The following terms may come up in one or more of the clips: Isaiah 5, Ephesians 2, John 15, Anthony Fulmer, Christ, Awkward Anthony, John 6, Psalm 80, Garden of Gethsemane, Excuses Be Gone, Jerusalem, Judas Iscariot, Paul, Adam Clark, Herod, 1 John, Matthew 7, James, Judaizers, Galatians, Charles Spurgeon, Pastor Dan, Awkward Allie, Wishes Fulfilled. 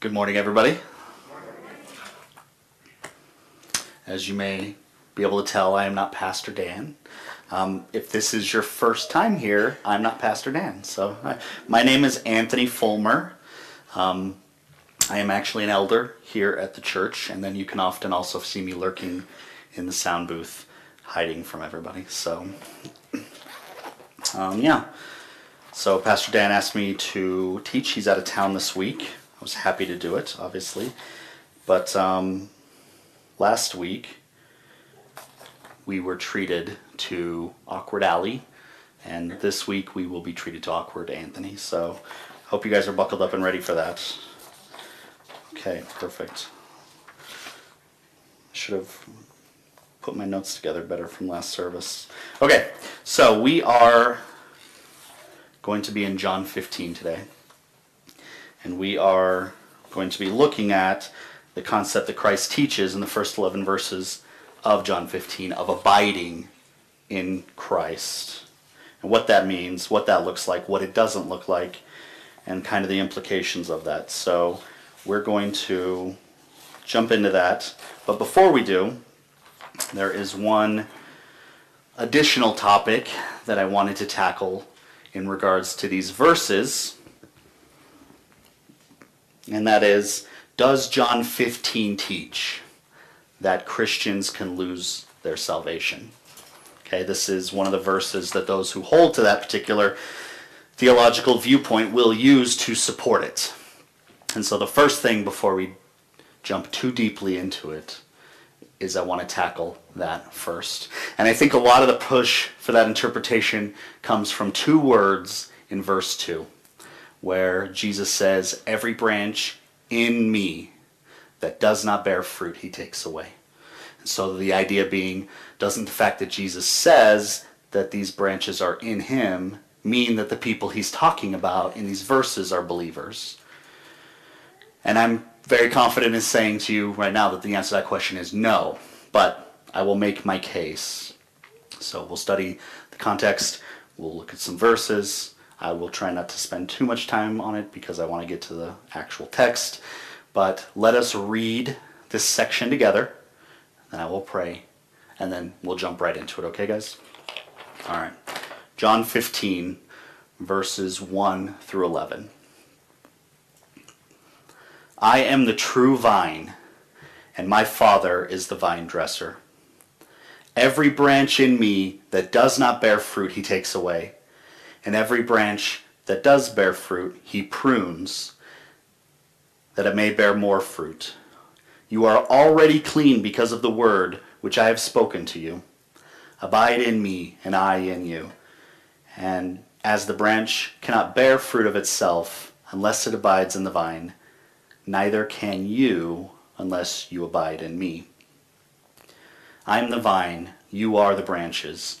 Good morning, everybody. Good morning. As you may be able to tell, I am not Pastor Dan. If this is your first time here, I'm not Pastor Dan. So my name is Anthony Fulmer. I am actually an elder here at the church, and then you can often also see me lurking in the sound booth, hiding from everybody. So, So Pastor Dan asked me to teach. He's out of town this week. I was happy to do it, obviously, but last week we were treated to Awkward Allie, and this week we will be treated to Awkward Anthony, so hope you guys are buckled up and ready for that. Okay, perfect. I should have put my notes together better from last service. Okay, so we are going to be in John 15 today. And we are going to be looking at the concept that Christ teaches in the first 11 verses of John 15 of abiding in Christ. And what that means, what that looks like, what it doesn't look like, and kind of the implications of that. So we're going to jump into that. But before we do, there is one additional topic that I wanted to tackle in regards to these verses. And that is, does John 15 teach that Christians can lose their salvation? Okay, this is one of the verses that those who hold to that particular theological viewpoint will use to support it. And so the first thing before we jump too deeply into it is I want to tackle that first. And I think a lot of the push for that interpretation comes from two words in verse 2. Where Jesus says, every branch in me that does not bear fruit, he takes away. And so the idea being, doesn't the fact that Jesus says that these branches are in him mean that the people he's talking about in these verses are believers? And I'm very confident in saying to you right now that the answer to that question is no, but I will make my case. So we'll study the context, we'll look at some verses. I will try not to spend too much time on it because I want to get to the actual text. But let us read this section together, and I will pray, and then we'll jump right into it. Okay, guys? All right. John 15, verses 1 through 11. I am the true vine, and my Father is the vine dresser. Every branch in me that does not bear fruit, he takes away. And every branch that does bear fruit, he prunes, that it may bear more fruit. You are already clean because of the word which I have spoken to you. Abide in me, and I in you. And as the branch cannot bear fruit of itself unless it abides in the vine, neither can you unless you abide in me. I am the vine, you are the branches.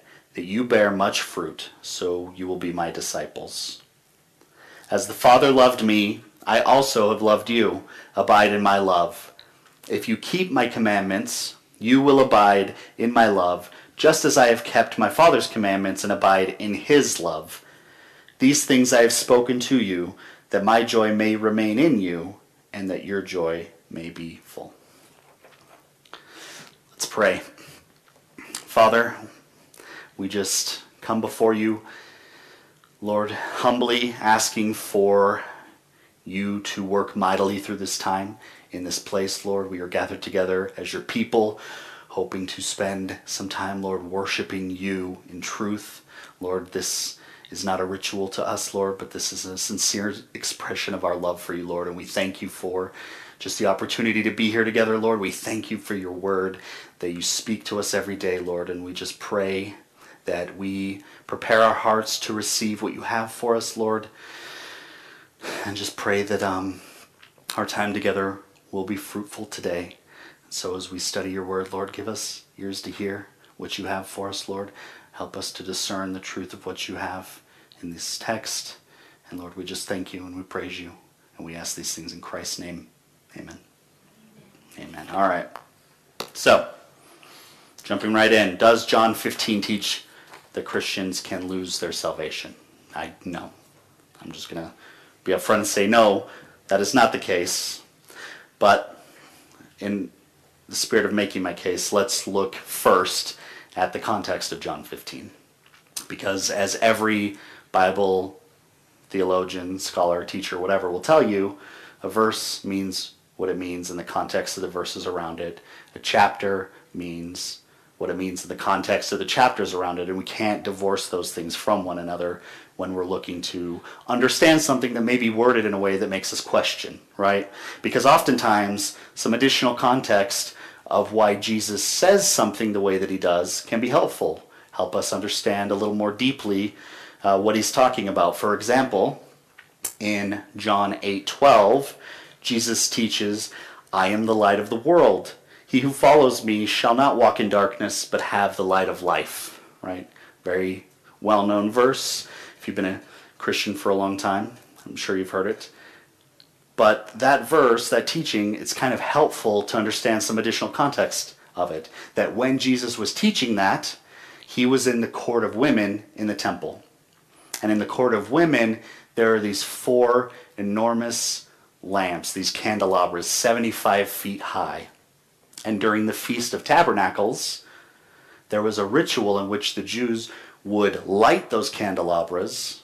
that you bear much fruit, so you will be my disciples. As the Father loved me, I also have loved you. Abide in my love. If you keep my commandments, you will abide in my love, just as I have kept my Father's commandments and abide in his love. These things I have spoken to you, that my joy may remain in you, and that your joy may be full. Let's pray. Father, we just come before you, Lord, humbly asking for you to work mightily through this time in this place, Lord. We are gathered together as your people, hoping to spend some time, Lord, worshiping you in truth. Lord, this is not a ritual to us, Lord, but this is a sincere expression of our love for you, Lord, and we thank you for just the opportunity to be here together, Lord. We thank you for your word that you speak to us every day, Lord, and we just pray that we prepare our hearts to receive what you have for us, Lord. And just pray that our time together will be fruitful today. So as we study your word, Lord, give us ears to hear what you have for us, Lord. Help us to discern the truth of what you have in this text. And Lord, we just thank you and we praise you. And we ask these things in Christ's name. Amen. Amen. All right. So, jumping right in. Does John 15 teach that Christians can lose their salvation? No. I'm just going to be upfront and say no, that is not the case. But in the spirit of making my case, let's look first at the context of John 15. Because as every Bible theologian, scholar, teacher, whatever will tell you, a verse means what it means in the context of the verses around it. A chapter means what it means in the context of the chapters around it. And we can't divorce those things from one another when we're looking to understand something that may be worded in a way that makes us question, right? Because oftentimes some additional context of why Jesus says something the way that he does can be helpful. Help us understand a little more deeply what he's talking about. For example, in John 8:12, Jesus teaches, "I am the light of the world. He who follows me shall not walk in darkness, but have the light of life." Right? Very well-known verse. If you've been a Christian for a long time, I'm sure you've heard it. But that verse, that teaching, it's kind of helpful to understand some additional context of it. That when Jesus was teaching that, he was in the court of women in the temple. And in the court of women, there are these four enormous lamps, these candelabras, 75 feet high. And during the Feast of Tabernacles, there was a ritual in which the Jews would light those candelabras.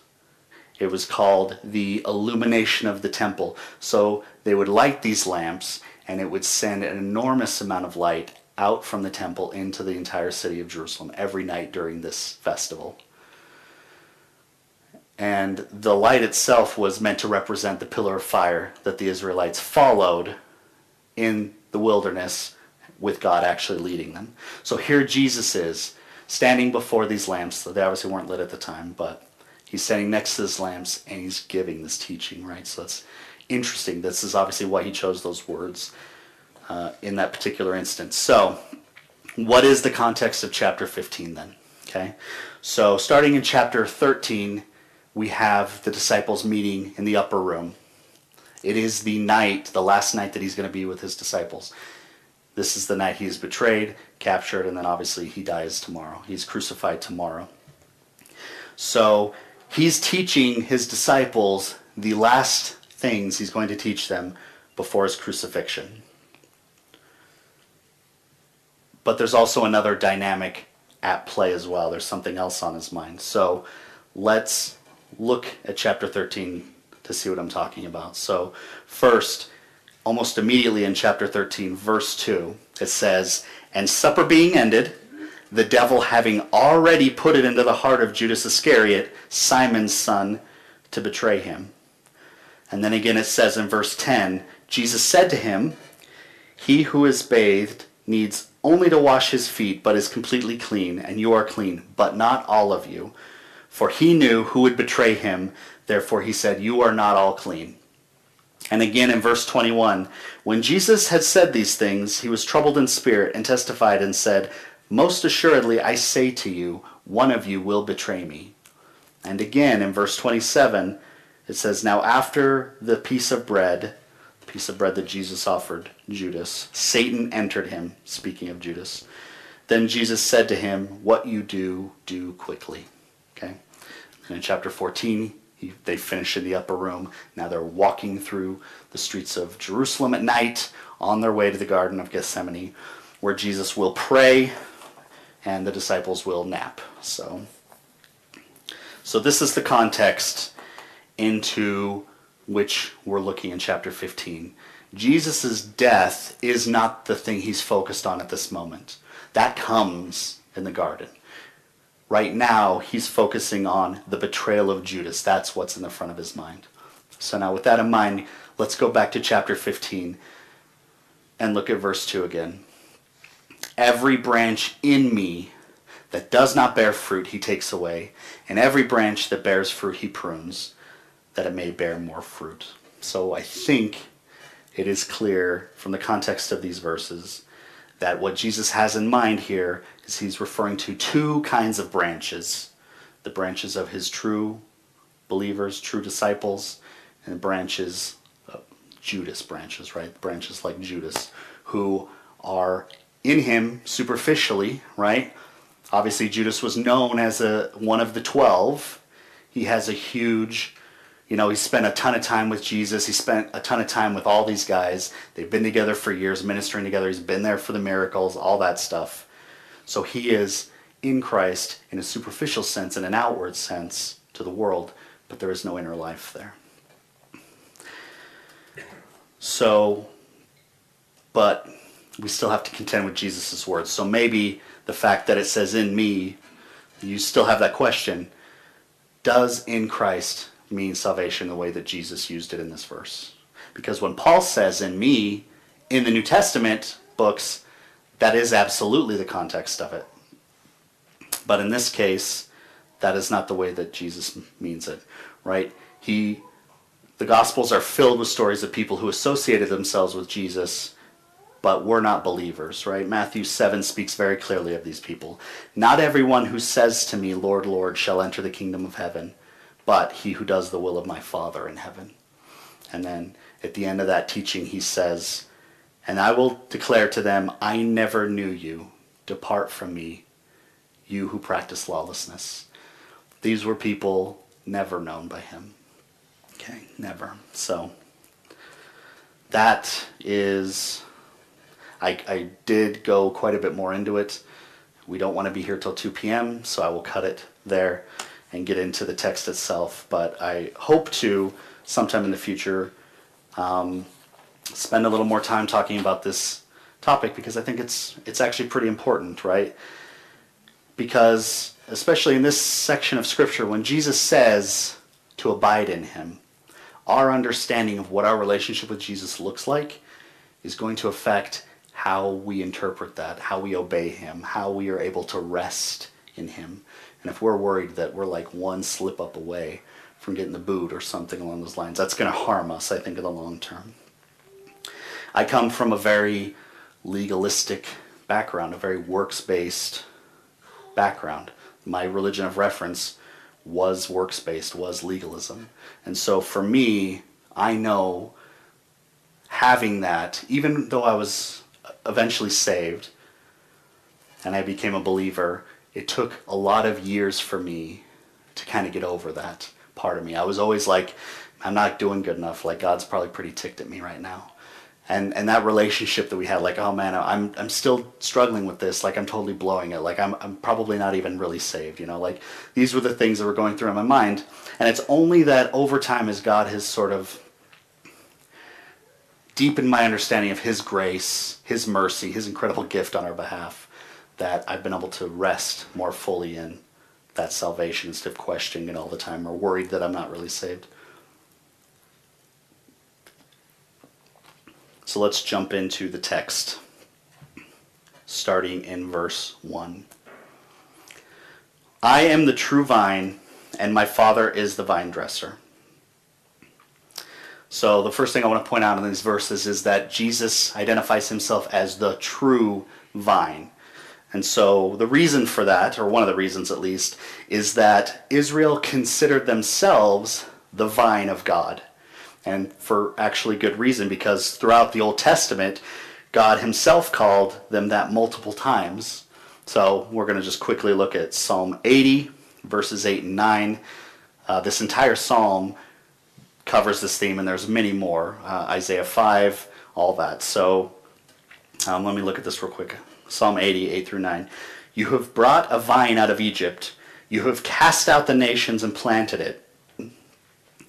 It was called the illumination of the temple. So they would light these lamps, and it would send an enormous amount of light out from the temple into the entire city of Jerusalem every night during this festival. And the light itself was meant to represent the pillar of fire that the Israelites followed in the wilderness, with God actually leading them. So here Jesus is standing before these lamps. They obviously weren't lit at the time, but he's standing next to his lamps and he's giving this teaching, right? So that's interesting. This is obviously why he chose those words in that particular instance. So what is the context of chapter 15 then? Okay. So starting in chapter 13, we have the disciples meeting in the upper room. It is the night, the last night that he's going to be with his disciples. This is the night he is betrayed, captured, and then obviously he dies tomorrow. He's crucified tomorrow. So he's teaching his disciples the last things he's going to teach them before his crucifixion. But there's also another dynamic at play as well. There's something else on his mind. So let's look at chapter 13 to see what I'm talking about. So first, almost immediately in chapter 13, verse 2, it says, "And supper being ended, the devil having already put it into the heart of Judas Iscariot, Simon's son, to betray him." And then again it says in verse 10, "Jesus said to him, 'He who is bathed needs only to wash his feet, but is completely clean, and you are clean, but not all of you.' For he knew who would betray him, therefore he said, 'You are not all clean.'" And again in verse 21, "When Jesus had said these things, he was troubled in spirit and testified and said, 'Most assuredly, I say to you, one of you will betray me.'" And again, in verse 27, it says, "Now after the piece of bread that Jesus offered Judas, Satan entered him," speaking of Judas. "Then Jesus said to him, 'What you do, do quickly.'" Okay? And in chapter 14, they finish in the upper room. Now they're walking through the streets of Jerusalem at night on their way to the Garden of Gethsemane, where Jesus will pray and the disciples will nap. So this is the context into which we're looking in chapter 15. Jesus' death is not the thing he's focused on at this moment. That comes in the garden. Right now, he's focusing on the betrayal of Judas. That's what's in the front of his mind. So now with that in mind, let's go back to chapter 15 and look at verse 2 again. "Every branch in me that does not bear fruit, he takes away. And every branch that bears fruit, he prunes, that it may bear more fruit." So I think it is clear from the context of these verses that what Jesus has in mind here is he's referring to two kinds of branches. The branches of his true believers, true disciples, and the branches, Judas branches, right? Branches like Judas, who are in him superficially, right? Obviously, Judas was known as one of the 12. He has a huge, he spent a ton of time with Jesus. He spent a ton of time with all these guys. They've been together for years, ministering together. He's been there for the miracles, all that stuff. So he is in Christ in a superficial sense, in an outward sense to the world, but there is no inner life there. So, but we still have to contend with Jesus' words. So maybe the fact that it says in me, you still have that question. Does in Christ mean salvation the way that Jesus used it in this verse? Because when Paul says in me, in the New Testament books, that is absolutely the context of it. But in this case, that is not the way that Jesus means it, right? The Gospels are filled with stories of people who associated themselves with Jesus, but were not believers, right? Matthew 7 speaks very clearly of these people. Not everyone who says to me, Lord, Lord, shall enter the kingdom of heaven, but he who does the will of my Father in heaven. And then at the end of that teaching, he says, and I will declare to them, I never knew you. Depart from me, you who practice lawlessness. These were people never known by him. Okay, never. So that is, I did go quite a bit more into it. We don't want to be here till 2 p.m., so I will cut it there and get into the text itself. But I hope to, sometime in the future, spend a little more time talking about this topic, because I think it's actually pretty important, right? Because especially in this section of Scripture, when Jesus says to abide in him, our understanding of what our relationship with Jesus looks like is going to affect how we interpret that, how we obey him, how we are able to rest in him. And if we're worried that we're like one slip up away from getting the boot or something along those lines, that's going to harm us, I think, in the long term. I come from a very legalistic background, a very works-based background. My religion of reference was works-based, was legalism. And so for me, I know having that, even though I was eventually saved and I became a believer, it took a lot of years for me to kind of get over that part of me. I was always like, I'm not doing good enough. Like, God's probably pretty ticked at me right now. And that relationship that we had, like, oh man, I'm still struggling with this. Like, I'm totally blowing it. Like, I'm probably not even really saved, Like, these were the things that were going through in my mind. And it's only that over time, as God has sort of deepened my understanding of his grace, his mercy, his incredible gift on our behalf, that I've been able to rest more fully in that salvation instead of questioning it all the time or worried that I'm not really saved. So let's jump into the text, starting in verse 1. I am the true vine, and my Father is the vine dresser. So the first thing I want to point out in these verses is that Jesus identifies himself as the true vine. And so the reason for that, or one of the reasons at least, is that Israel considered themselves the vine of God. And for actually good reason, because throughout the Old Testament, God himself called them that multiple times. So we're going to just quickly look at Psalm 80, verses 8 and 9. This entire psalm covers this theme, and there's many more. Isaiah 5, all that. So let me look at this real quick. Psalm 80, 8 through 9. You have brought a vine out of Egypt. You have cast out the nations and planted it.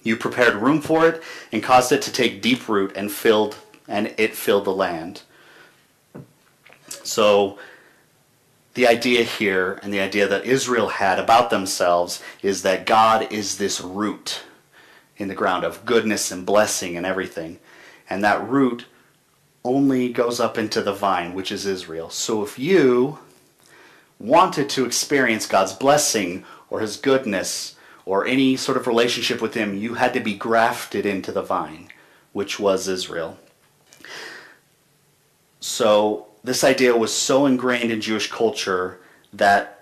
You prepared room for it and caused it to take deep root, and it filled the land. So the idea here, and the idea that Israel had about themselves, is that God is this root in the ground of goodness and blessing and everything. And that root only goes up into the vine, which is Israel. So if you wanted to experience God's blessing or his goodness, or any sort of relationship with him, you had to be grafted into the vine, which was Israel. So this idea was so ingrained in Jewish culture that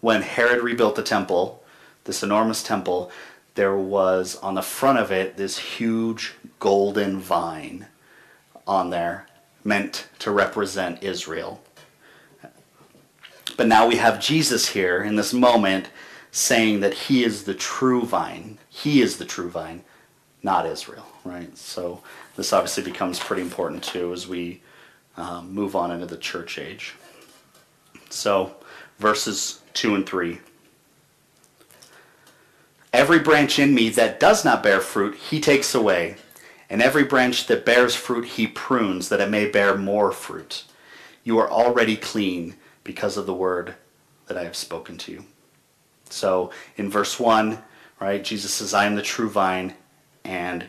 when Herod rebuilt the temple, this enormous temple, there was on the front of it this huge golden vine on there meant to represent Israel. But now we have Jesus here in this moment saying that he is the true vine. He is the true vine, not Israel, right? So this obviously becomes pretty important too as we move on into the church age. So verses 2 and 3. Every branch in me that does not bear fruit, he takes away. And every branch that bears fruit, he prunes, that it may bear more fruit. You are already clean because of the word that I have spoken to you. So in verse 1, right, Jesus says, I am the true vine, and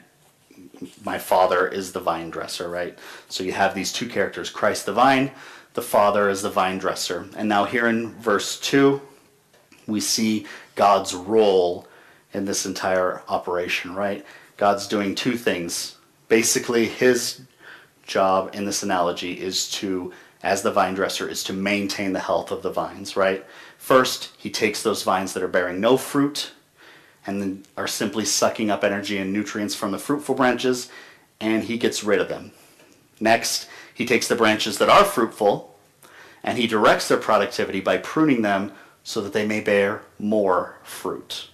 my Father is the vine dresser, right? So you have these two characters, Christ the vine, the Father is the vine dresser. And now here in verse 2, we see God's role in this entire operation, right? God's doing two things. Basically, his job in this analogy is to, as the vine dresser, is to maintain the health of the vines, right? First, he takes those vines that are bearing no fruit and then are simply sucking up energy and nutrients from the fruitful branches, and he gets rid of them. Next, he takes the branches that are fruitful and he directs their productivity by pruning them so that they may bear more fruit,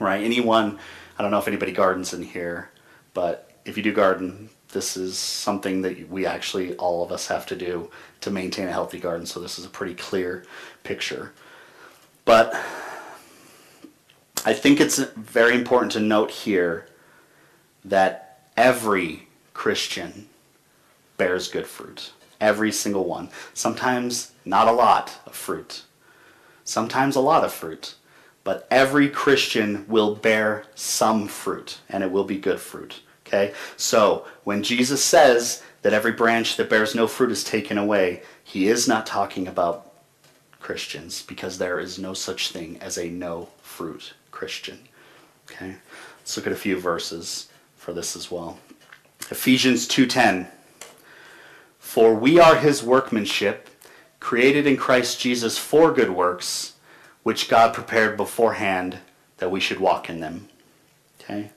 right? Anyone, I don't know if anybody gardens in here, but if you do garden, this is something that we actually, all of us, have to do to maintain a healthy garden. So this is a pretty clear picture. But I think it's very important to note here that every Christian bears good fruit. Every single one. Sometimes not a lot of fruit. Sometimes a lot of fruit. But every Christian will bear some fruit, and it will be good fruit. Okay? So when Jesus says that every branch that bears no fruit is taken away, he is not talking about Christians, because there is no such thing as a no fruit Christian. Okay? Let's look at a few verses for this as well. Ephesians 2:10. For we are his workmanship, created in Christ Jesus for good works, which God prepared beforehand that we should walk in them. Okay?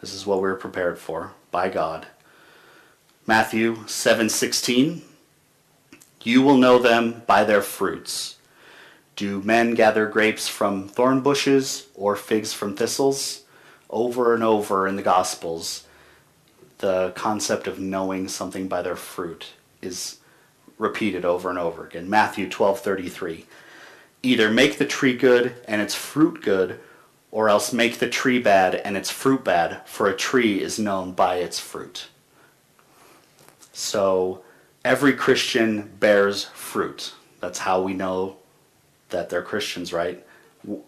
This is what we were prepared for by God. Matthew 7:16. You will know them by their fruits. Do men gather grapes from thorn bushes or figs from thistles? Over and over in the Gospels, the concept of knowing something by their fruit is repeated over and over again. Matthew 12:33. Either make the tree good and its fruit good, or else make the tree bad and its fruit bad, for a tree is known by its fruit. So every Christian bears fruit. That's how we know that they're Christians, right?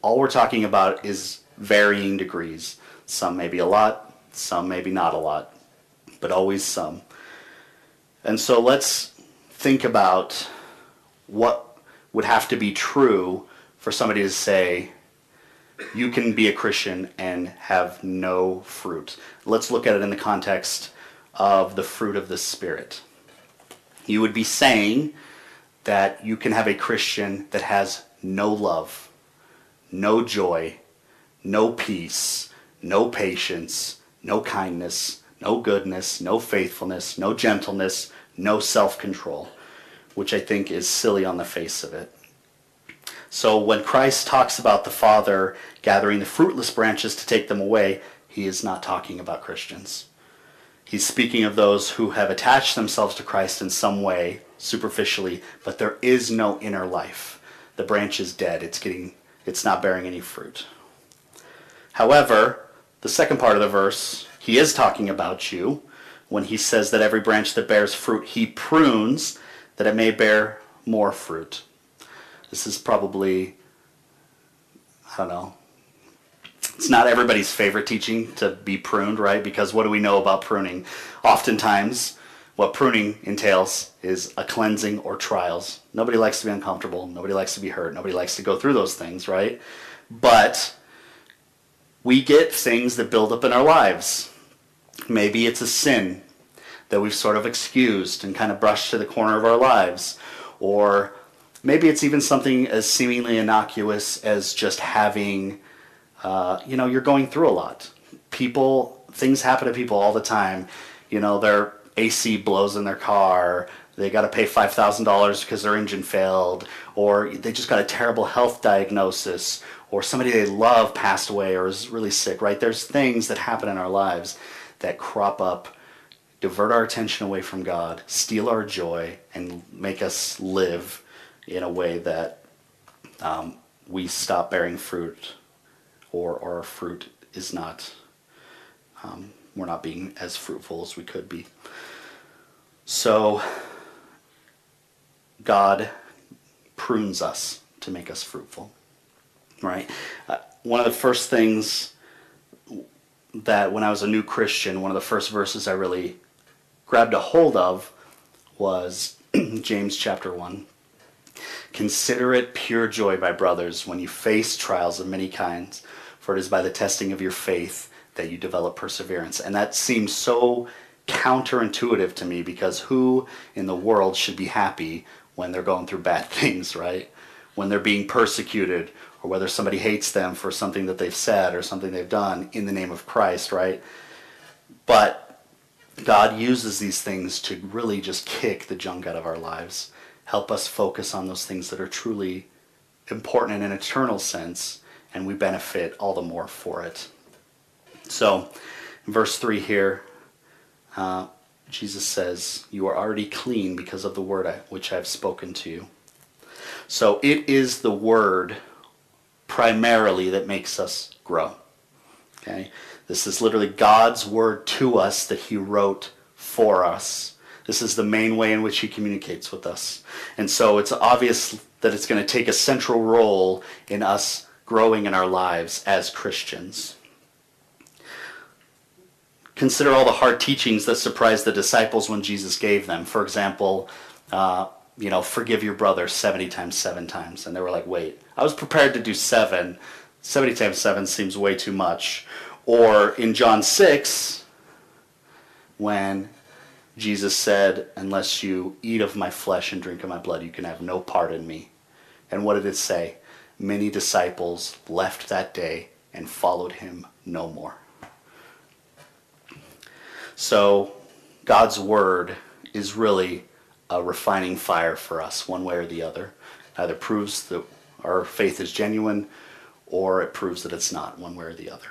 All we're talking about is varying degrees. Some maybe a lot, some maybe not a lot, but always some. And so let's think about what would have to be true for somebody to say, you can be a Christian and have no fruit. Let's look at it in the context of the fruit of the Spirit. You would be saying that you can have a Christian that has no love, no joy, no peace, no patience, no kindness, no goodness, no faithfulness, no gentleness, no self-control, which I think is silly on the face of it. So when Christ talks about the Father gathering the fruitless branches to take them away, he is not talking about Christians. He's speaking of those who have attached themselves to Christ in some way, superficially, but there is no inner life. The branch is dead. It's not bearing any fruit. However, the second part of the verse, he is talking about you when he says that every branch that bears fruit, he prunes, that it may bear more fruit. This is probably, I don't know, it's not everybody's favorite teaching to be pruned, right? Because what do we know about pruning? Oftentimes, what pruning entails is a cleansing or trials. Nobody likes to be uncomfortable. Nobody likes to be hurt. Nobody likes to go through those things, right? But we get things that build up in our lives. Maybe it's a sin that we've sort of excused and kind of brushed to the corner of our lives. Or maybe it's even something as seemingly innocuous as just having, you're going through a lot. Things happen to people all the time. You know, their AC blows in their car. They got to pay $5,000 because their engine failed. Or they just got a terrible health diagnosis. Or somebody they love passed away or is really sick, right? There's things that happen in our lives that crop up, divert our attention away from God, steal our joy, and make us live in a way that we stop bearing fruit, or our fruit is not, we're not being as fruitful as we could be. So God prunes us to make us fruitful, right? One of the first things that when I was a new Christian, one of the first verses I really grabbed a hold of was James chapter 1. Consider it pure joy, my brothers, when you face trials of many kinds, for it is by the testing of your faith that you develop perseverance. And that seems so counterintuitive to me, because who in the world should be happy when they're going through bad things, right? When they're being persecuted, or whether somebody hates them for something that they've said or something they've done in the name of Christ, right? But God uses these things to really just kick the junk out of our lives. Help us focus on those things that are truly important in an eternal sense, and we benefit all the more for it. So, in verse 3 here, Jesus says, "You are already clean because of the word which I have spoken to you." So it is the word primarily that makes us grow. Okay? This is literally God's word to us that he wrote for us. This is the main way in which he communicates with us. And so it's obvious that it's going to take a central role in us growing in our lives as Christians. Consider all the hard teachings that surprised the disciples when Jesus gave them. For example, forgive your brother 70 times, 7 times. And they were like, wait, I was prepared to do 7. 70 times 7 seems way too much. Or in John 6, when Jesus said, unless you eat of my flesh and drink of my blood, you can have no part in me. And what did it say? Many disciples left that day and followed him no more. So God's word is really a refining fire for us, one way or the other. Either proves that our faith is genuine, or it proves that it's not, one way or the other.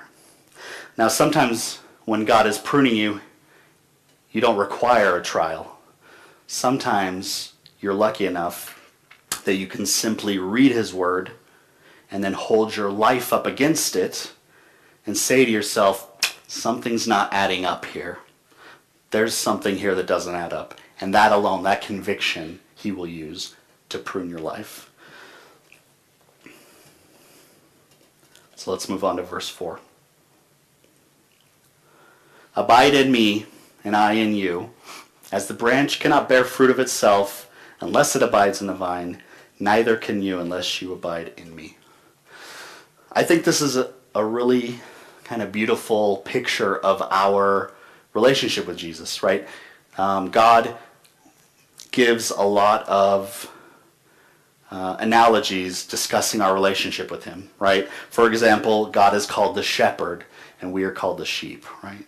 Now, sometimes when God is pruning you, you don't require a trial. Sometimes you're lucky enough that you can simply read his word and then hold your life up against it and say to yourself, something's not adding up here. There's something here that doesn't add up. And that alone, that conviction, he will use to prune your life. So let's move on to verse 4. Abide in me, and I in you. As the branch cannot bear fruit of itself unless it abides in the vine, neither can you unless you abide in me. I think this is a really kind of beautiful picture of our relationship with Jesus, right? God gives a lot of analogies discussing our relationship with him, right? For example, God is called the shepherd, and we are called the sheep, right?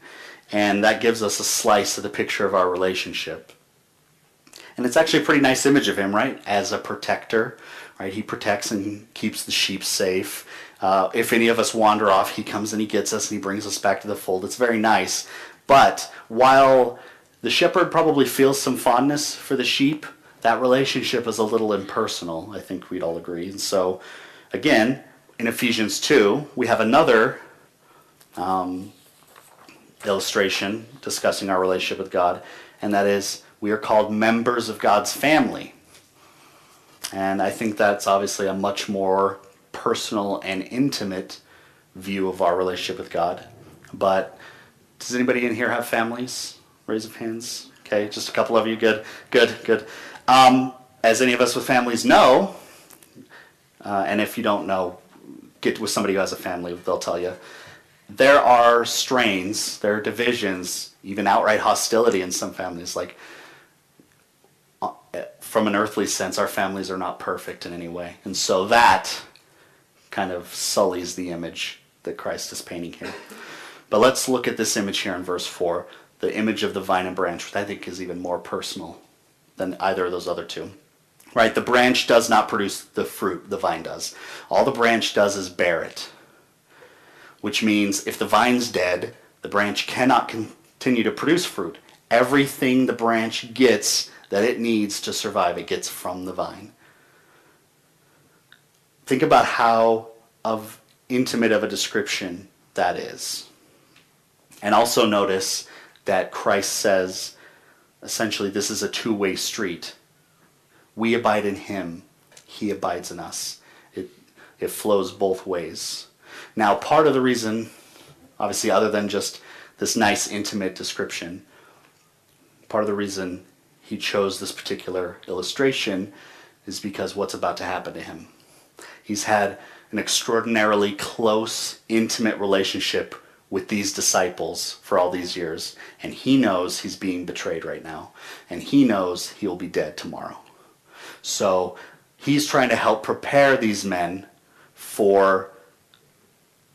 And that gives us a slice of the picture of our relationship. And it's actually a pretty nice image of him, right? As a protector, right? He protects and keeps the sheep safe. If any of us wander off, he comes and he gets us and he brings us back to the fold. It's very nice. But while the shepherd probably feels some fondness for the sheep, that relationship is a little impersonal. I think we'd all agree. And so, again, in Ephesians 2, we have another illustration discussing our relationship with God, and that is we are called members of God's family. And I think that's obviously a much more personal and intimate view of our relationship with God. But does anybody in here have families? Raise of hands. Okay, just a couple of you. Good. As any of us with families know, and if you don't know, get with somebody who has a family, they'll tell you. there are strains, there are divisions, even outright hostility in some families. Like, from an earthly sense, our families are not perfect in any way. And so that kind of sullies the image that Christ is painting here. But let's look at this image here in verse 4, the image of the vine and branch, which I think is even more personal than either of those other two. Right? The branch does not produce the fruit, the vine does. All the branch does is bear it, which means if the vine's dead, the branch cannot continue to produce fruit. Everything the branch gets that it needs to survive, it gets from the vine. Think about how of intimate of a description that is. And also notice that Christ says, essentially, this is a two-way street. We abide in him. He abides in us. It flows both ways. Now, part of the reason, obviously, other than just this nice, intimate description, part of the reason he chose this particular illustration is because what's about to happen to him. He's had an extraordinarily close, intimate relationship with these disciples for all these years, and he knows he's being betrayed right now, and he knows he'll be dead tomorrow. So he's trying to help prepare these men for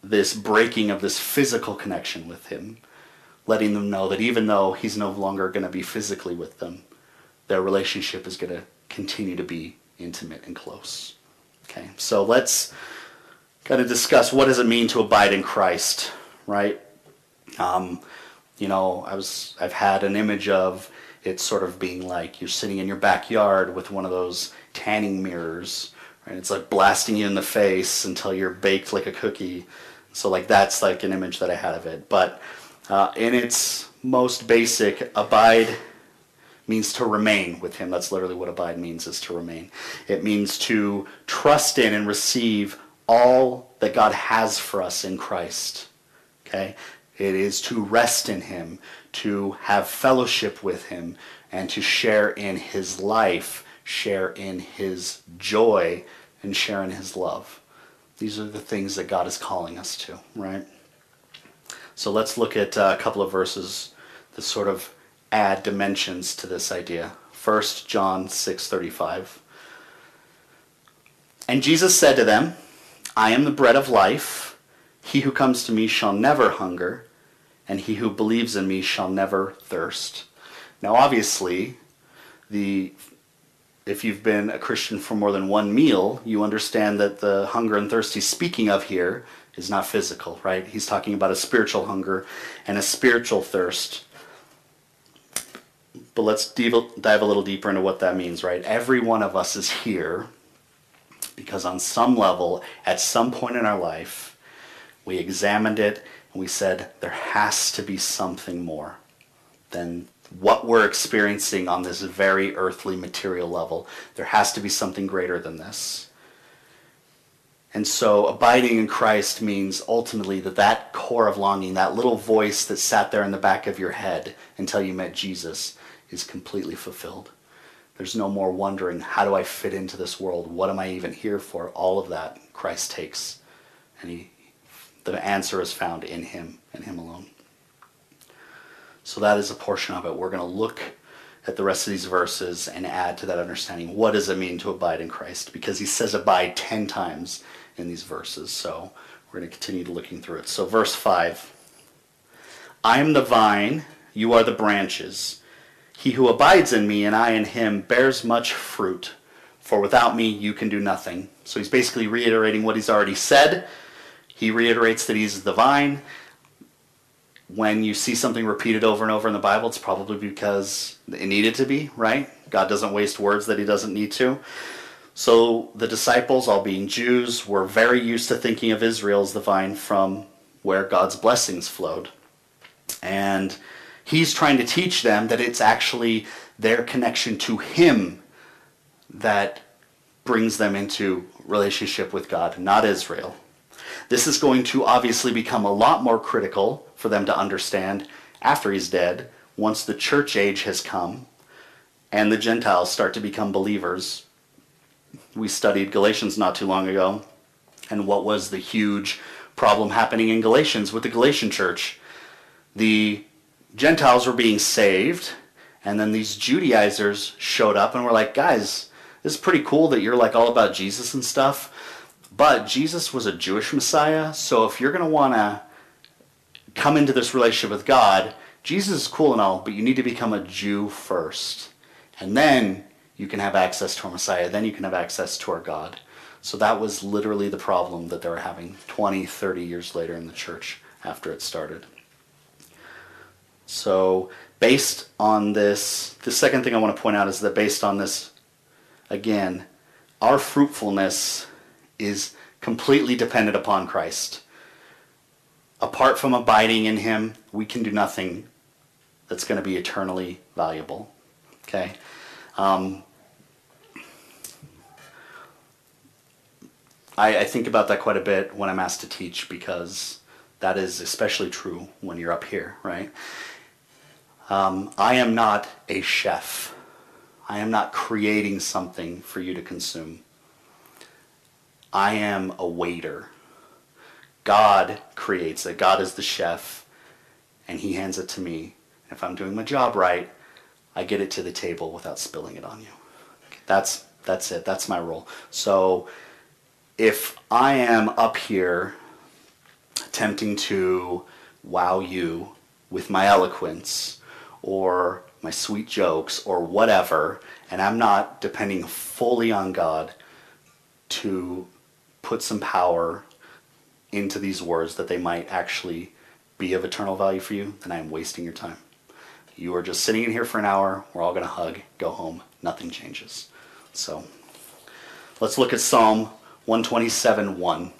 this breaking of this physical connection with him, letting them know that even though he's no longer going to be physically with them, their relationship is going to continue to be intimate and close. Okay, so let's kind of discuss, what does it mean to abide in Christ, right? You know, I've had an image of it sort of being like you're sitting in your backyard with one of those tanning mirrors, and it's like blasting you in the face until you're baked like a cookie. So like that's like an image that I had of it. But in its most basic, abide means to remain with him. That's literally what abide means, is to remain. It means to trust in and receive all that God has for us in Christ. Okay? It is to rest in him, to have fellowship with him, and to share in his life, share in his joy, and share in his love. These are the things that God is calling us to, right? So let's look at a couple of verses that sort of add dimensions to this idea. 1 John 6:35. And Jesus said to them, I am the bread of life. He who comes to me shall never hunger, and he who believes in me shall never thirst. Now obviously, if you've been a Christian for more than one meal, you understand that the hunger and thirst he's speaking of here is not physical, right? He's talking about a spiritual hunger and a spiritual thirst. But let's dive a little deeper into what that means, right? Every one of us is here because on some level, at some point in our life, we examined it and we said, there has to be something more than what we're experiencing on this very earthly material level. There has to be something greater than this. And so abiding in Christ means ultimately that core of longing, that little voice that sat there in the back of your head until you met Jesus, is completely fulfilled. There's no more wondering, how do I fit into this world? What am I even here for? All of that Christ takes. And the answer is found in him and him alone. So that is a portion of it. We're going to look at the rest of these verses and add to that understanding. What does it mean to abide in Christ? Because he says abide 10 times in these verses. So we're going to continue looking through it. So verse 5. I am the vine, you are the branches. He who abides in me and I in him bears much fruit. For without me you can do nothing. So he's basically reiterating what he's already said. He reiterates that he's the vine. When you see something repeated over and over in the Bible, it's probably because it needed to be, right? God doesn't waste words that he doesn't need to. So the disciples, all being Jews, were very used to thinking of Israel as the vine from where God's blessings flowed. And he's trying to teach them that it's actually their connection to him that brings them into relationship with God, not Israel. This is going to obviously become a lot more critical for them to understand after he's dead, once the church age has come and the Gentiles start to become believers. We studied Galatians not too long ago, and what was the huge problem happening in Galatians with the Galatian church. The Gentiles were being saved, and then these Judaizers showed up and were like, guys, this is pretty cool that you're like all about Jesus and stuff, but Jesus was a Jewish Messiah, so if you're going to want to come into this relationship with God, Jesus is cool and all, but you need to become a Jew first. And then you can have access to our Messiah, then you can have access to our God. So that was literally the problem that they were having 20, 30 years later in the church after it started. So based on this, the second thing I want to point out is that based on this, again, our fruitfulness is completely dependent upon Christ. Apart from abiding in him, we can do nothing that's going to be eternally valuable. Okay? I think about that quite a bit when I'm asked to teach, because that is especially true when you're up here, right? I am not a chef. I am not creating something for you to consume. I am a waiter. God creates it. God is the chef, and he hands it to me. And if I'm doing my job right, I get it to the table without spilling it on you. That's it. That's my role. So if I am up here attempting to wow you with my eloquence or my sweet jokes or whatever, and I'm not depending fully on God to put some power into these words that they might actually be of eternal value for you, then I am wasting your time. You are just sitting in here for an hour, we're all going to hug, go home, nothing changes. So let's look at Psalm 127:1.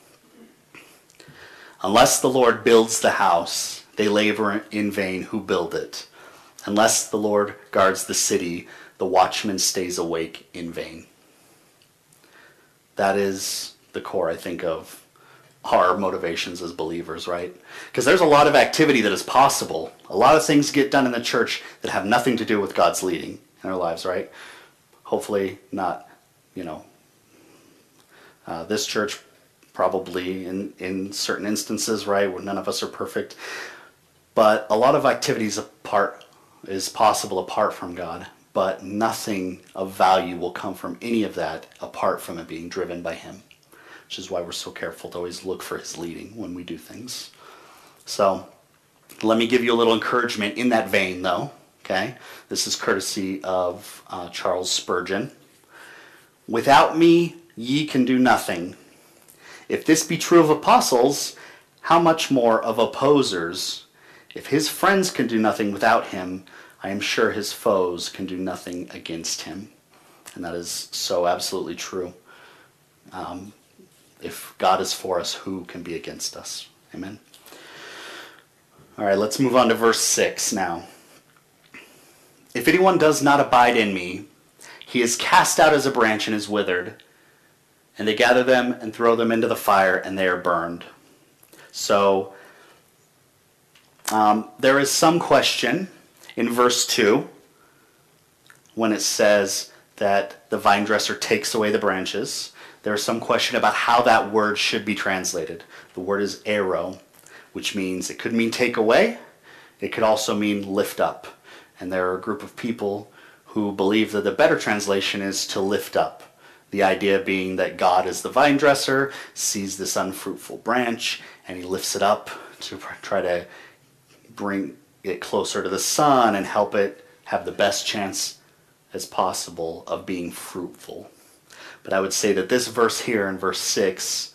Unless the Lord builds the house, they labor in vain who build it. Unless the Lord guards the city, the watchman stays awake in vain. That is the core, I think, of our motivations as believers, right? Because there's a lot of activity that is possible. A lot of things get done in the church that have nothing to do with God's leading in our lives, right? Hopefully not, you know, this church probably in certain instances, right, where none of us are perfect. But a lot of activities is possible apart from God, but nothing of value will come from any of that apart from it being driven by him, which is why we're so careful to always look for his leading when we do things. So let me give you a little encouragement in that vein, though. Okay, this is courtesy of Charles Spurgeon. Without me, ye can do nothing. If this be true of apostles, how much more of opposers? If his friends can do nothing without him, I am sure his foes can do nothing against him. And that is so absolutely true. If God is for us, who can be against us? Amen. All right, let's move on to verse 6 now. If anyone does not abide in me, he is cast out as a branch and is withered, and they gather them and throw them into the fire, and they are burned. So there is some question in verse 2 when it says that the vine dresser takes away the branches. There's some question about how that word should be translated. The word is arrow, which means it could mean take away. It could also mean lift up. And there are a group of people who believe that the better translation is to lift up. The idea being that God is the vine dresser, sees this unfruitful branch, and he lifts it up to try to bring it closer to the sun and help it have the best chance as possible of being fruitful. But I would say that this verse here in verse 6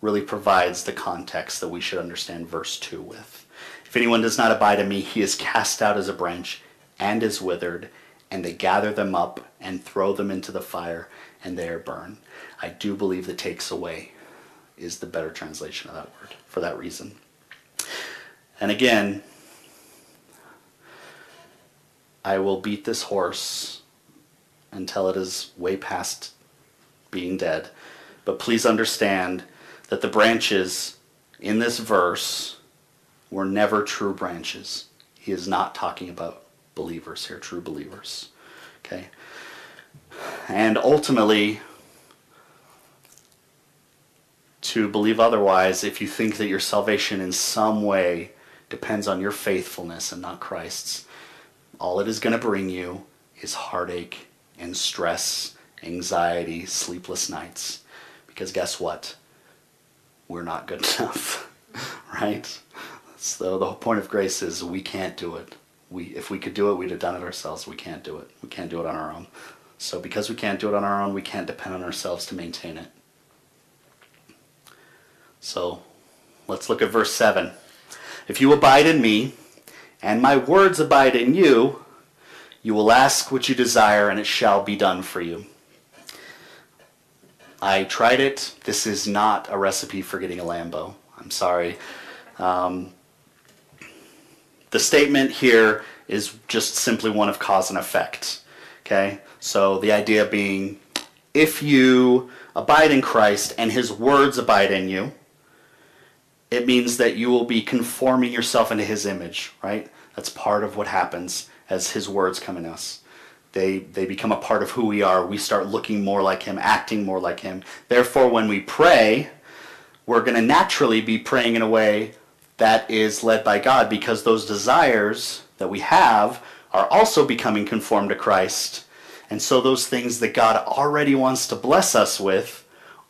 really provides the context that we should understand verse 2 with. If anyone does not abide in me, he is cast out as a branch and is withered, and they gather them up and throw them into the fire, and they are burned. I do believe that takes away is the better translation of that word for that reason. And again, I will beat this horse until it is way past being dead, but please understand that the branches in this verse were never true branches. He is not talking about believers here, true believers. Okay, and ultimately, to believe otherwise if you think that your salvation in some way depends on your faithfulness and not Christ's. All it is going to bring you is heartache and stress, anxiety, sleepless nights. Because guess what? We're not good enough, right? So the whole point of grace is we can't do it. If we could do it, we'd have done it ourselves. We can't do it. We can't do it on our own. So because we can't do it on our own, we can't depend on ourselves to maintain it. So let's look at verse 7. If you abide in me, and my words abide in you, you will ask what you desire, and it shall be done for you. I tried it. This is not a recipe for getting a Lambo. I'm sorry. The statement here is just simply one of cause and effect. Okay? So the idea being, if you abide in Christ and his words abide in you, it means that you will be conforming yourself into his image, right? That's part of what happens as his words come in us. They become a part of who we are. We start looking more like him, acting more like him. Therefore, when we pray, we're going to naturally be praying in a way that is led by God, because those desires that we have are also becoming conformed to Christ. And so those things that God already wants to bless us with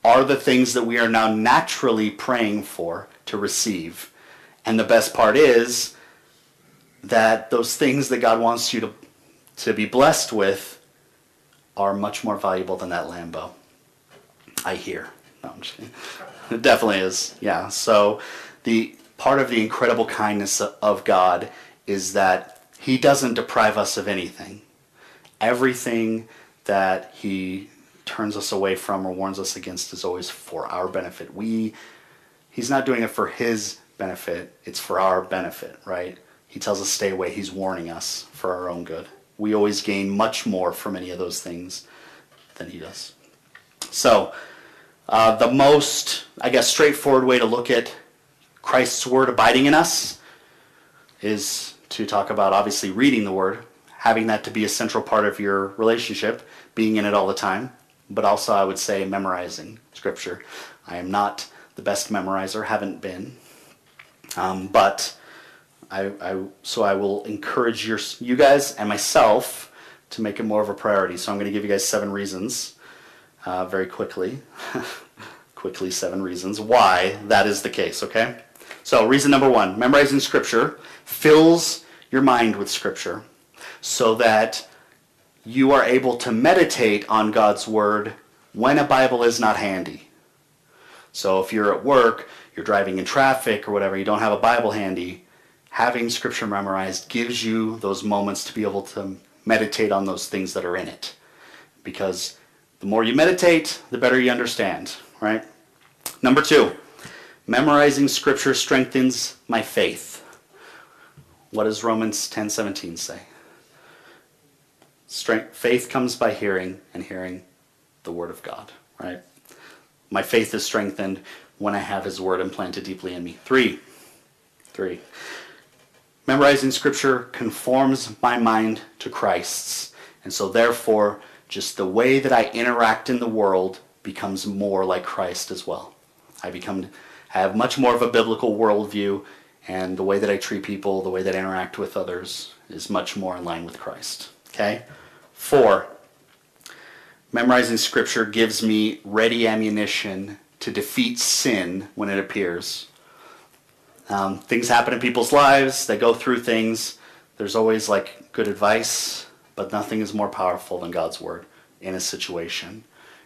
are the things that we are now naturally praying for to receive. And the best part is that those things that God wants you to be blessed with are much more valuable than that Lambo. I hear. No, I'm just kidding. It definitely is. Yeah. So the part of the incredible kindness of God is that he doesn't deprive us of anything. Everything that he turns us away from or warns us against is always for our benefit. He's not doing it for his benefit. It's for our benefit, right? He tells us stay away. He's warning us for our own good. We always gain much more from any of those things than he does. So the most, I guess, straightforward way to look at Christ's word abiding in us is to talk about, obviously, reading the word, having that to be a central part of your relationship, being in it all the time, but also I would say memorizing scripture. I am not the best memorizer, haven't been, but I will encourage you guys and myself to make it more of a priority. So I'm going to give you guys 7 reasons very quickly. Quickly, 7 reasons why that is the case, okay? So reason number 1, memorizing scripture fills your mind with scripture, so that you are able to meditate on God's word when a Bible is not handy. So if you're at work, you're driving in traffic or whatever, you don't have a Bible handy, having scripture memorized gives you those moments to be able to meditate on those things that are in it. Because the more you meditate, the better you understand, right? Number 2, memorizing scripture strengthens my faith. What does Romans 10:17 say? Faith comes by hearing, and hearing the word of God, right? My faith is strengthened when I have his word implanted deeply in me. 3. Memorizing scripture conforms my mind to Christ's. And so therefore, just the way that I interact in the world becomes more like Christ as well. I have much more of a biblical worldview, and the way that I treat people, the way that I interact with others is much more in line with Christ. Okay? 4, memorizing scripture gives me ready ammunition to defeat sin when it appears. Things happen in people's lives. They go through things. There's always like good advice, but nothing is more powerful than God's word in a situation.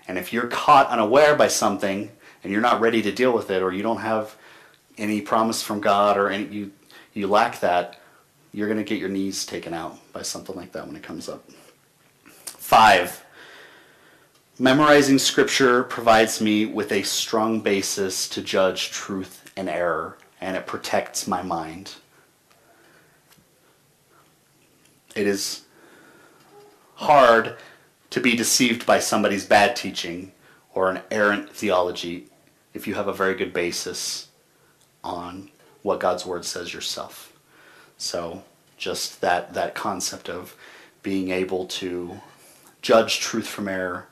And if you're caught unaware by something and you're not ready to deal with it, or you don't have any promise from God, or you lack that, you're going to get your knees taken out by something like that when it comes up. 5, memorizing scripture provides me with a strong basis to judge truth and error, and it protects my mind. It is hard to be deceived by somebody's bad teaching or an errant theology if you have a very good basis on what God's word says yourself. So just that concept of being able to judge truth from error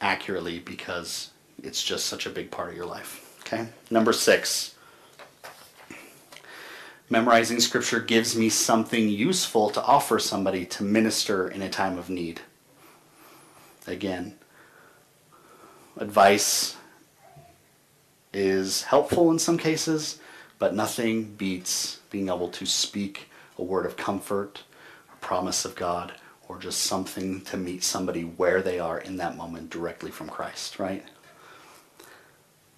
accurately, because it's just such a big part of your life. Okay. Number 6. Memorizing Scripture gives me something useful to offer somebody to minister in a time of need. Again, advice is helpful in some cases, but nothing beats being able to speak a word of comfort, a promise of God, or just something to meet somebody where they are in that moment directly from Christ, right?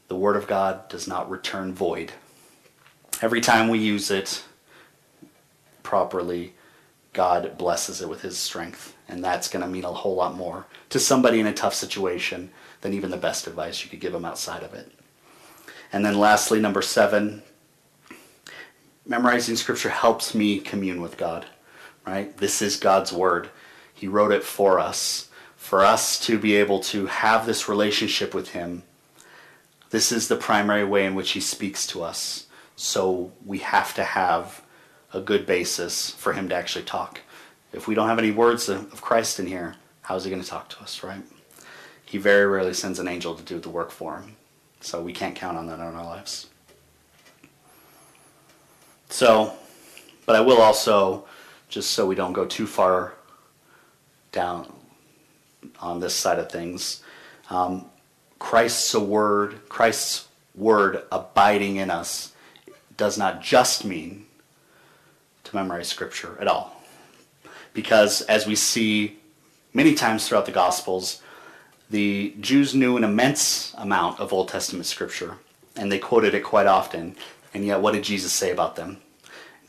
The Word of God does not return void. Every time we use it properly, God blesses it with His strength. And that's going to mean a whole lot more to somebody in a tough situation than even the best advice you could give them outside of it. And then lastly, number 7, memorizing Scripture helps me commune with God, right? This is God's Word. He wrote it for us to be able to have this relationship with Him. This is the primary way in which He speaks to us. So we have to have a good basis for Him to actually talk. If we don't have any words of Christ in here, how is He going to talk to us, right? He very rarely sends an angel to do the work for Him. So we can't count on that in our lives. So, but I will also, just so we don't go too far down on this side of things, Christ's word abiding in us does not just mean to memorize Scripture at all. Because as we see many times throughout the Gospels, the Jews knew an immense amount of Old Testament Scripture, and they quoted it quite often. And yet, what did Jesus say about them?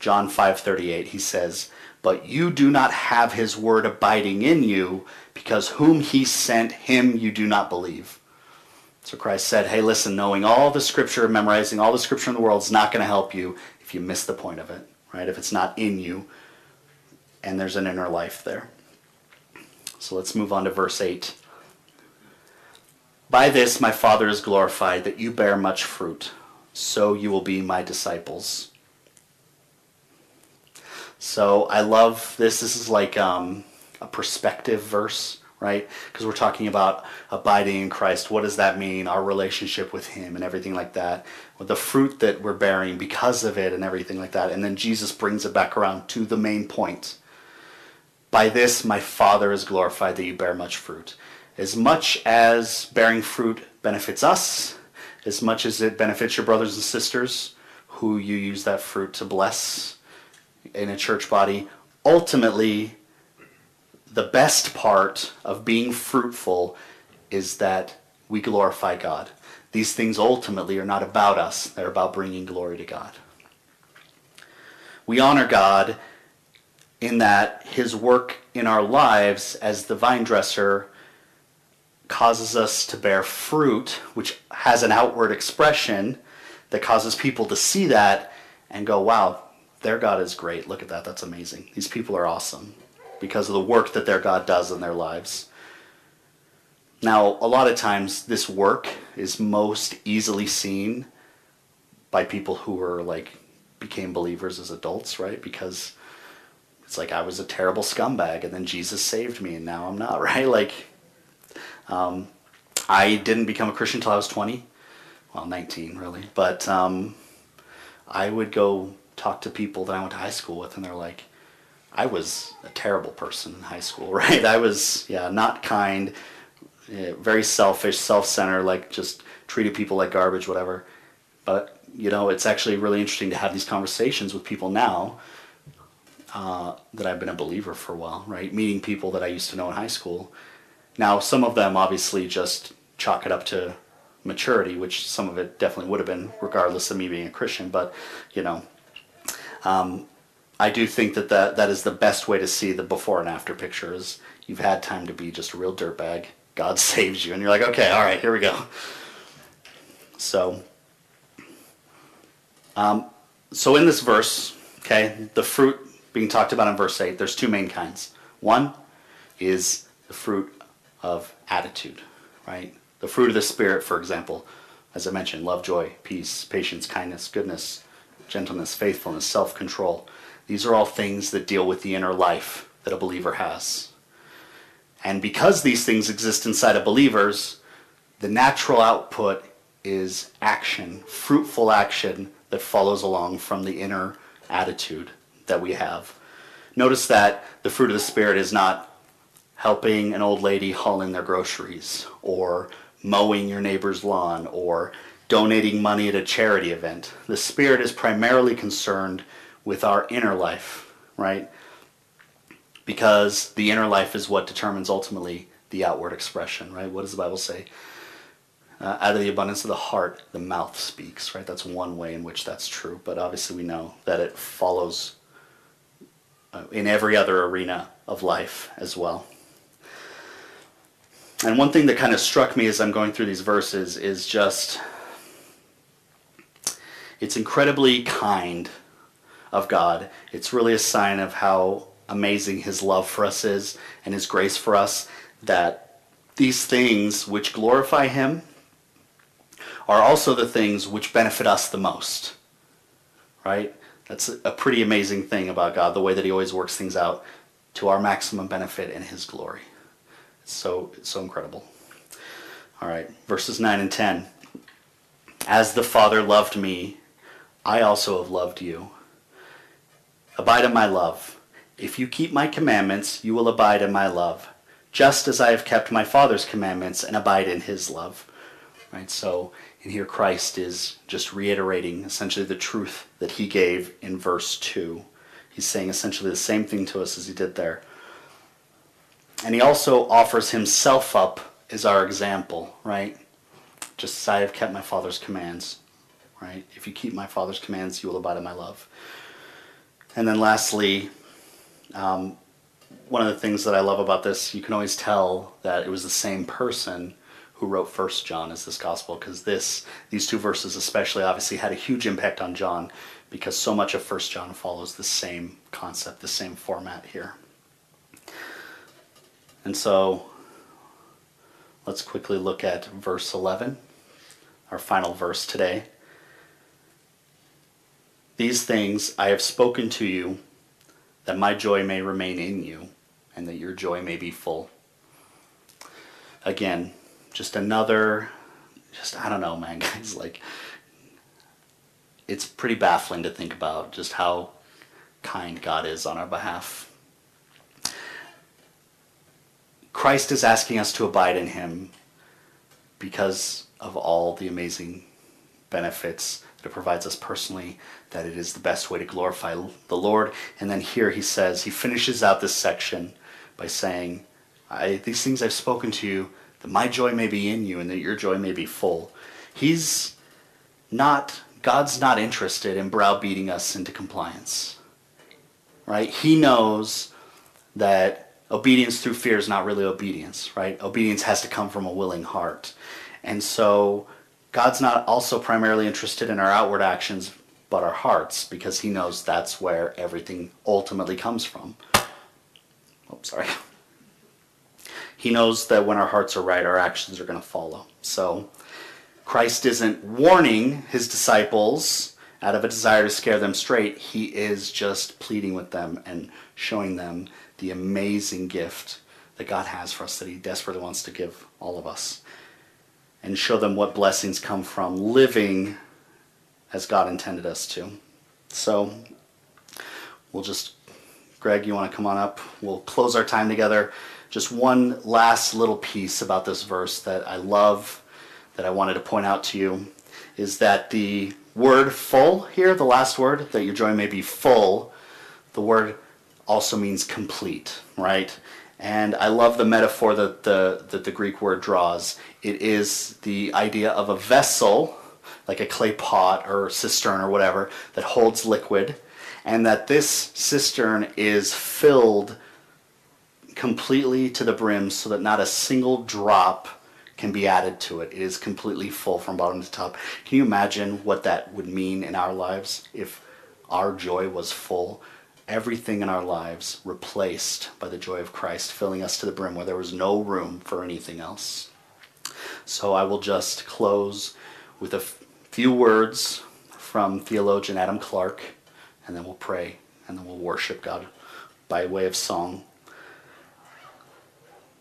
John 5:38, He says, "But you do not have His word abiding in you, because whom He sent, Him you do not believe." So Christ said, hey, listen, knowing all the Scripture, memorizing all the Scripture in the world is not going to help you if you miss the point of it, right? If it's not in you, and there's an inner life there. So let's move on to verse 8. "By this my Father is glorified, that you bear much fruit, so you will be my disciples." So I love this. This is like a perspective verse, right? Because we're talking about abiding in Christ. What does that mean? Our relationship with Him and everything like that. With the fruit that we're bearing because of it and everything like that. And then Jesus brings it back around to the main point. By this my Father is glorified, that you bear much fruit. As much as bearing fruit benefits us, as much as it benefits your brothers and sisters who you use that fruit to bless in a church body, ultimately, the best part of being fruitful is that we glorify God. These things ultimately are not about us. They're about bringing glory to God. We honor God in that His work in our lives as the vine dresser causes us to bear fruit, which has an outward expression that causes people to see that and go, wow, their God is great. Look at that. That's amazing. These people are awesome, because of the work that their God does in their lives. Now, a lot of times this work is most easily seen by people who are became believers as adults, right? Because it's like, I was a terrible scumbag and then Jesus saved me and now I'm not, right? I didn't become a Christian until I was 20. Well, 19 really. But I would go talk to people that I went to high school with and they're like, I was a terrible person in high school, right? I was, not kind, very selfish, self-centered, just treated people like garbage, whatever. But, it's actually really interesting to have these conversations with people now that I've been a believer for a while, right? Meeting people that I used to know in high school. Now, some of them obviously just chalk it up to maturity, which some of it definitely would have been, regardless of me being a Christian, but, I do think that is the best way to see the before and after picture is you've had time to be just a real dirtbag. God saves you. And you're like, okay, all right, here we go. So, so in this verse, okay, the fruit being talked about in verse 8, there's two main kinds. One is the fruit of attitude, right? The fruit of the Spirit, for example, as I mentioned, love, joy, peace, patience, kindness, goodness, gentleness, faithfulness, self-control. These are all things that deal with the inner life that a believer has. And because these things exist inside of believers, the natural output is action, fruitful action that follows along from the inner attitude that we have. Notice that the fruit of the Spirit is not helping an old lady haul in their groceries, or mowing your neighbor's lawn, or donating money at a charity event. The Spirit is primarily concerned with our inner life, right? Because the inner life is what determines ultimately the outward expression, right? What does the Bible say? Out of the abundance of the heart, the mouth speaks, right? That's one way in which that's true, but obviously we know that it follows in every other arena of life as well. And one thing that kind of struck me as I'm going through these verses is just, it's incredibly kind of God. It's really a sign of how amazing his love for us is and his grace for us, that these things which glorify him are also the things which benefit us the most, right? That's a pretty amazing thing about God, the way that he always works things out to our maximum benefit and his glory. It's so incredible. All right, verses 9 and 10. As the Father loved me, I also have loved you. Abide in my love. If you keep my commandments, you will abide in my love, just as I have kept my Father's commandments and abide in his love. Right? So in here, Christ is just reiterating essentially the truth that he gave in verse 2. He's saying essentially the same thing to us as he did there. And he also offers himself up as our example, right? Just as I have kept my Father's commands, right? If you keep my Father's commands, you will abide in my love. And then lastly, one of the things that I love about this, you can always tell that it was the same person who wrote 1 John as this gospel, because these two verses especially obviously had a huge impact on John, because so much of 1 John follows the same concept, the same format here. And so let's quickly look at verse 11, our final verse today. These things I have spoken to you, that my joy may remain in you, and that your joy may be full. Again, just I don't know, man, guys, like, it's pretty baffling to think about just how kind God is on our behalf. Christ is asking us to abide in him because of all the amazing benefits that it provides us personally, that it is the best way to glorify the Lord. And then here he says, he finishes out this section by saying, these things I've spoken to you, that my joy may be in you and that your joy may be full. God's not interested in browbeating us into compliance, right? He knows that obedience through fear is not really obedience, right? Obedience has to come from a willing heart. And so God's not also primarily interested in our outward actions, but our hearts, because he knows that's where everything ultimately comes from. He knows that when our hearts are right, our actions are going to follow. So Christ isn't warning his disciples out of a desire to scare them straight. He is just pleading with them and showing them the amazing gift that God has for us, that he desperately wants to give all of us, and show them what blessings come from living as God intended us to. So Greg, you want to come on up? We'll close our time together. Just one last little piece about this verse that I love, that I wanted to point out to you, is that the word full here, the last word, that your joy may be full, the word also means complete, right? And I love the metaphor that the Greek word draws. It is the idea of a vessel, like a clay pot or cistern or whatever, that holds liquid, and that this cistern is filled completely to the brim so that not a single drop can be added to it. It is completely full from bottom to top. Can you imagine what that would mean in our lives if our joy was full? Everything in our lives replaced by the joy of Christ, filling us to the brim where there was no room for anything else. So I will just close with a few words from theologian Adam Clark, and then we'll pray, and then we'll worship God by way of song.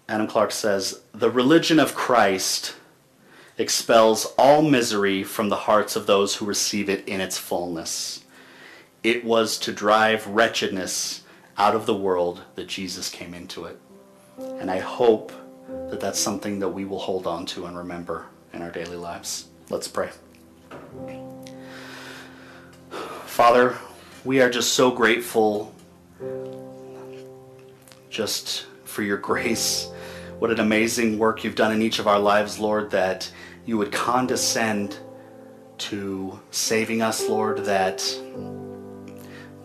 Adam Clark says, "The religion of Christ expels all misery from the hearts of those who receive it in its fullness. It was to drive wretchedness out of the world that Jesus came into it. And I hope that that's something that we will hold on to and remember in our daily lives. Let's pray. Father, we are just so grateful just for your grace. What an amazing work you've done in each of our lives, Lord, that you would condescend to saving us, Lord, that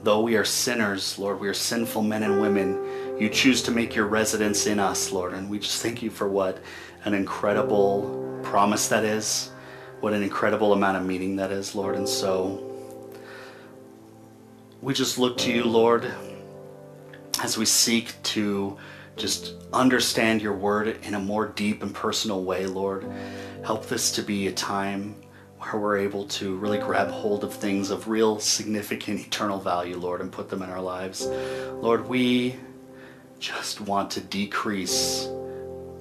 though we are sinners, Lord, we are sinful men and women, you choose to make your residence in us, Lord, and we just thank you for what an incredible promise that is, what an incredible amount of meaning that is, Lord, and so we just look to you, Lord, as we seek to just understand your word in a more deep and personal way, Lord. Help this to be a time where we're able to really grab hold of things of real significant eternal value, Lord, and put them in our lives. Lord, we just want to decrease.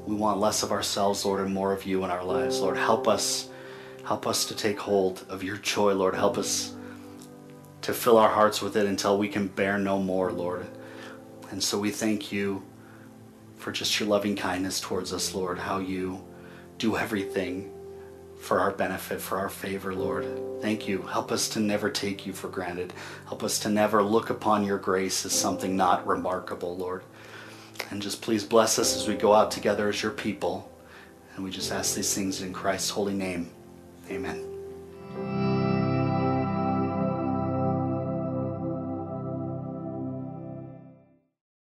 We want less of ourselves, Lord, and more of you in our lives, Lord. Help us to take hold of your joy, Lord. Help us to fill our hearts with it until we can bear no more, Lord. And so we thank you for just your loving kindness towards us, Lord, how you do everything for our benefit, for our favor, Lord. Thank you. Help us to never take you for granted. Help us to never look upon your grace as something not remarkable, Lord. And just please bless us as we go out together as your people. And we just ask these things in Christ's holy name. Amen.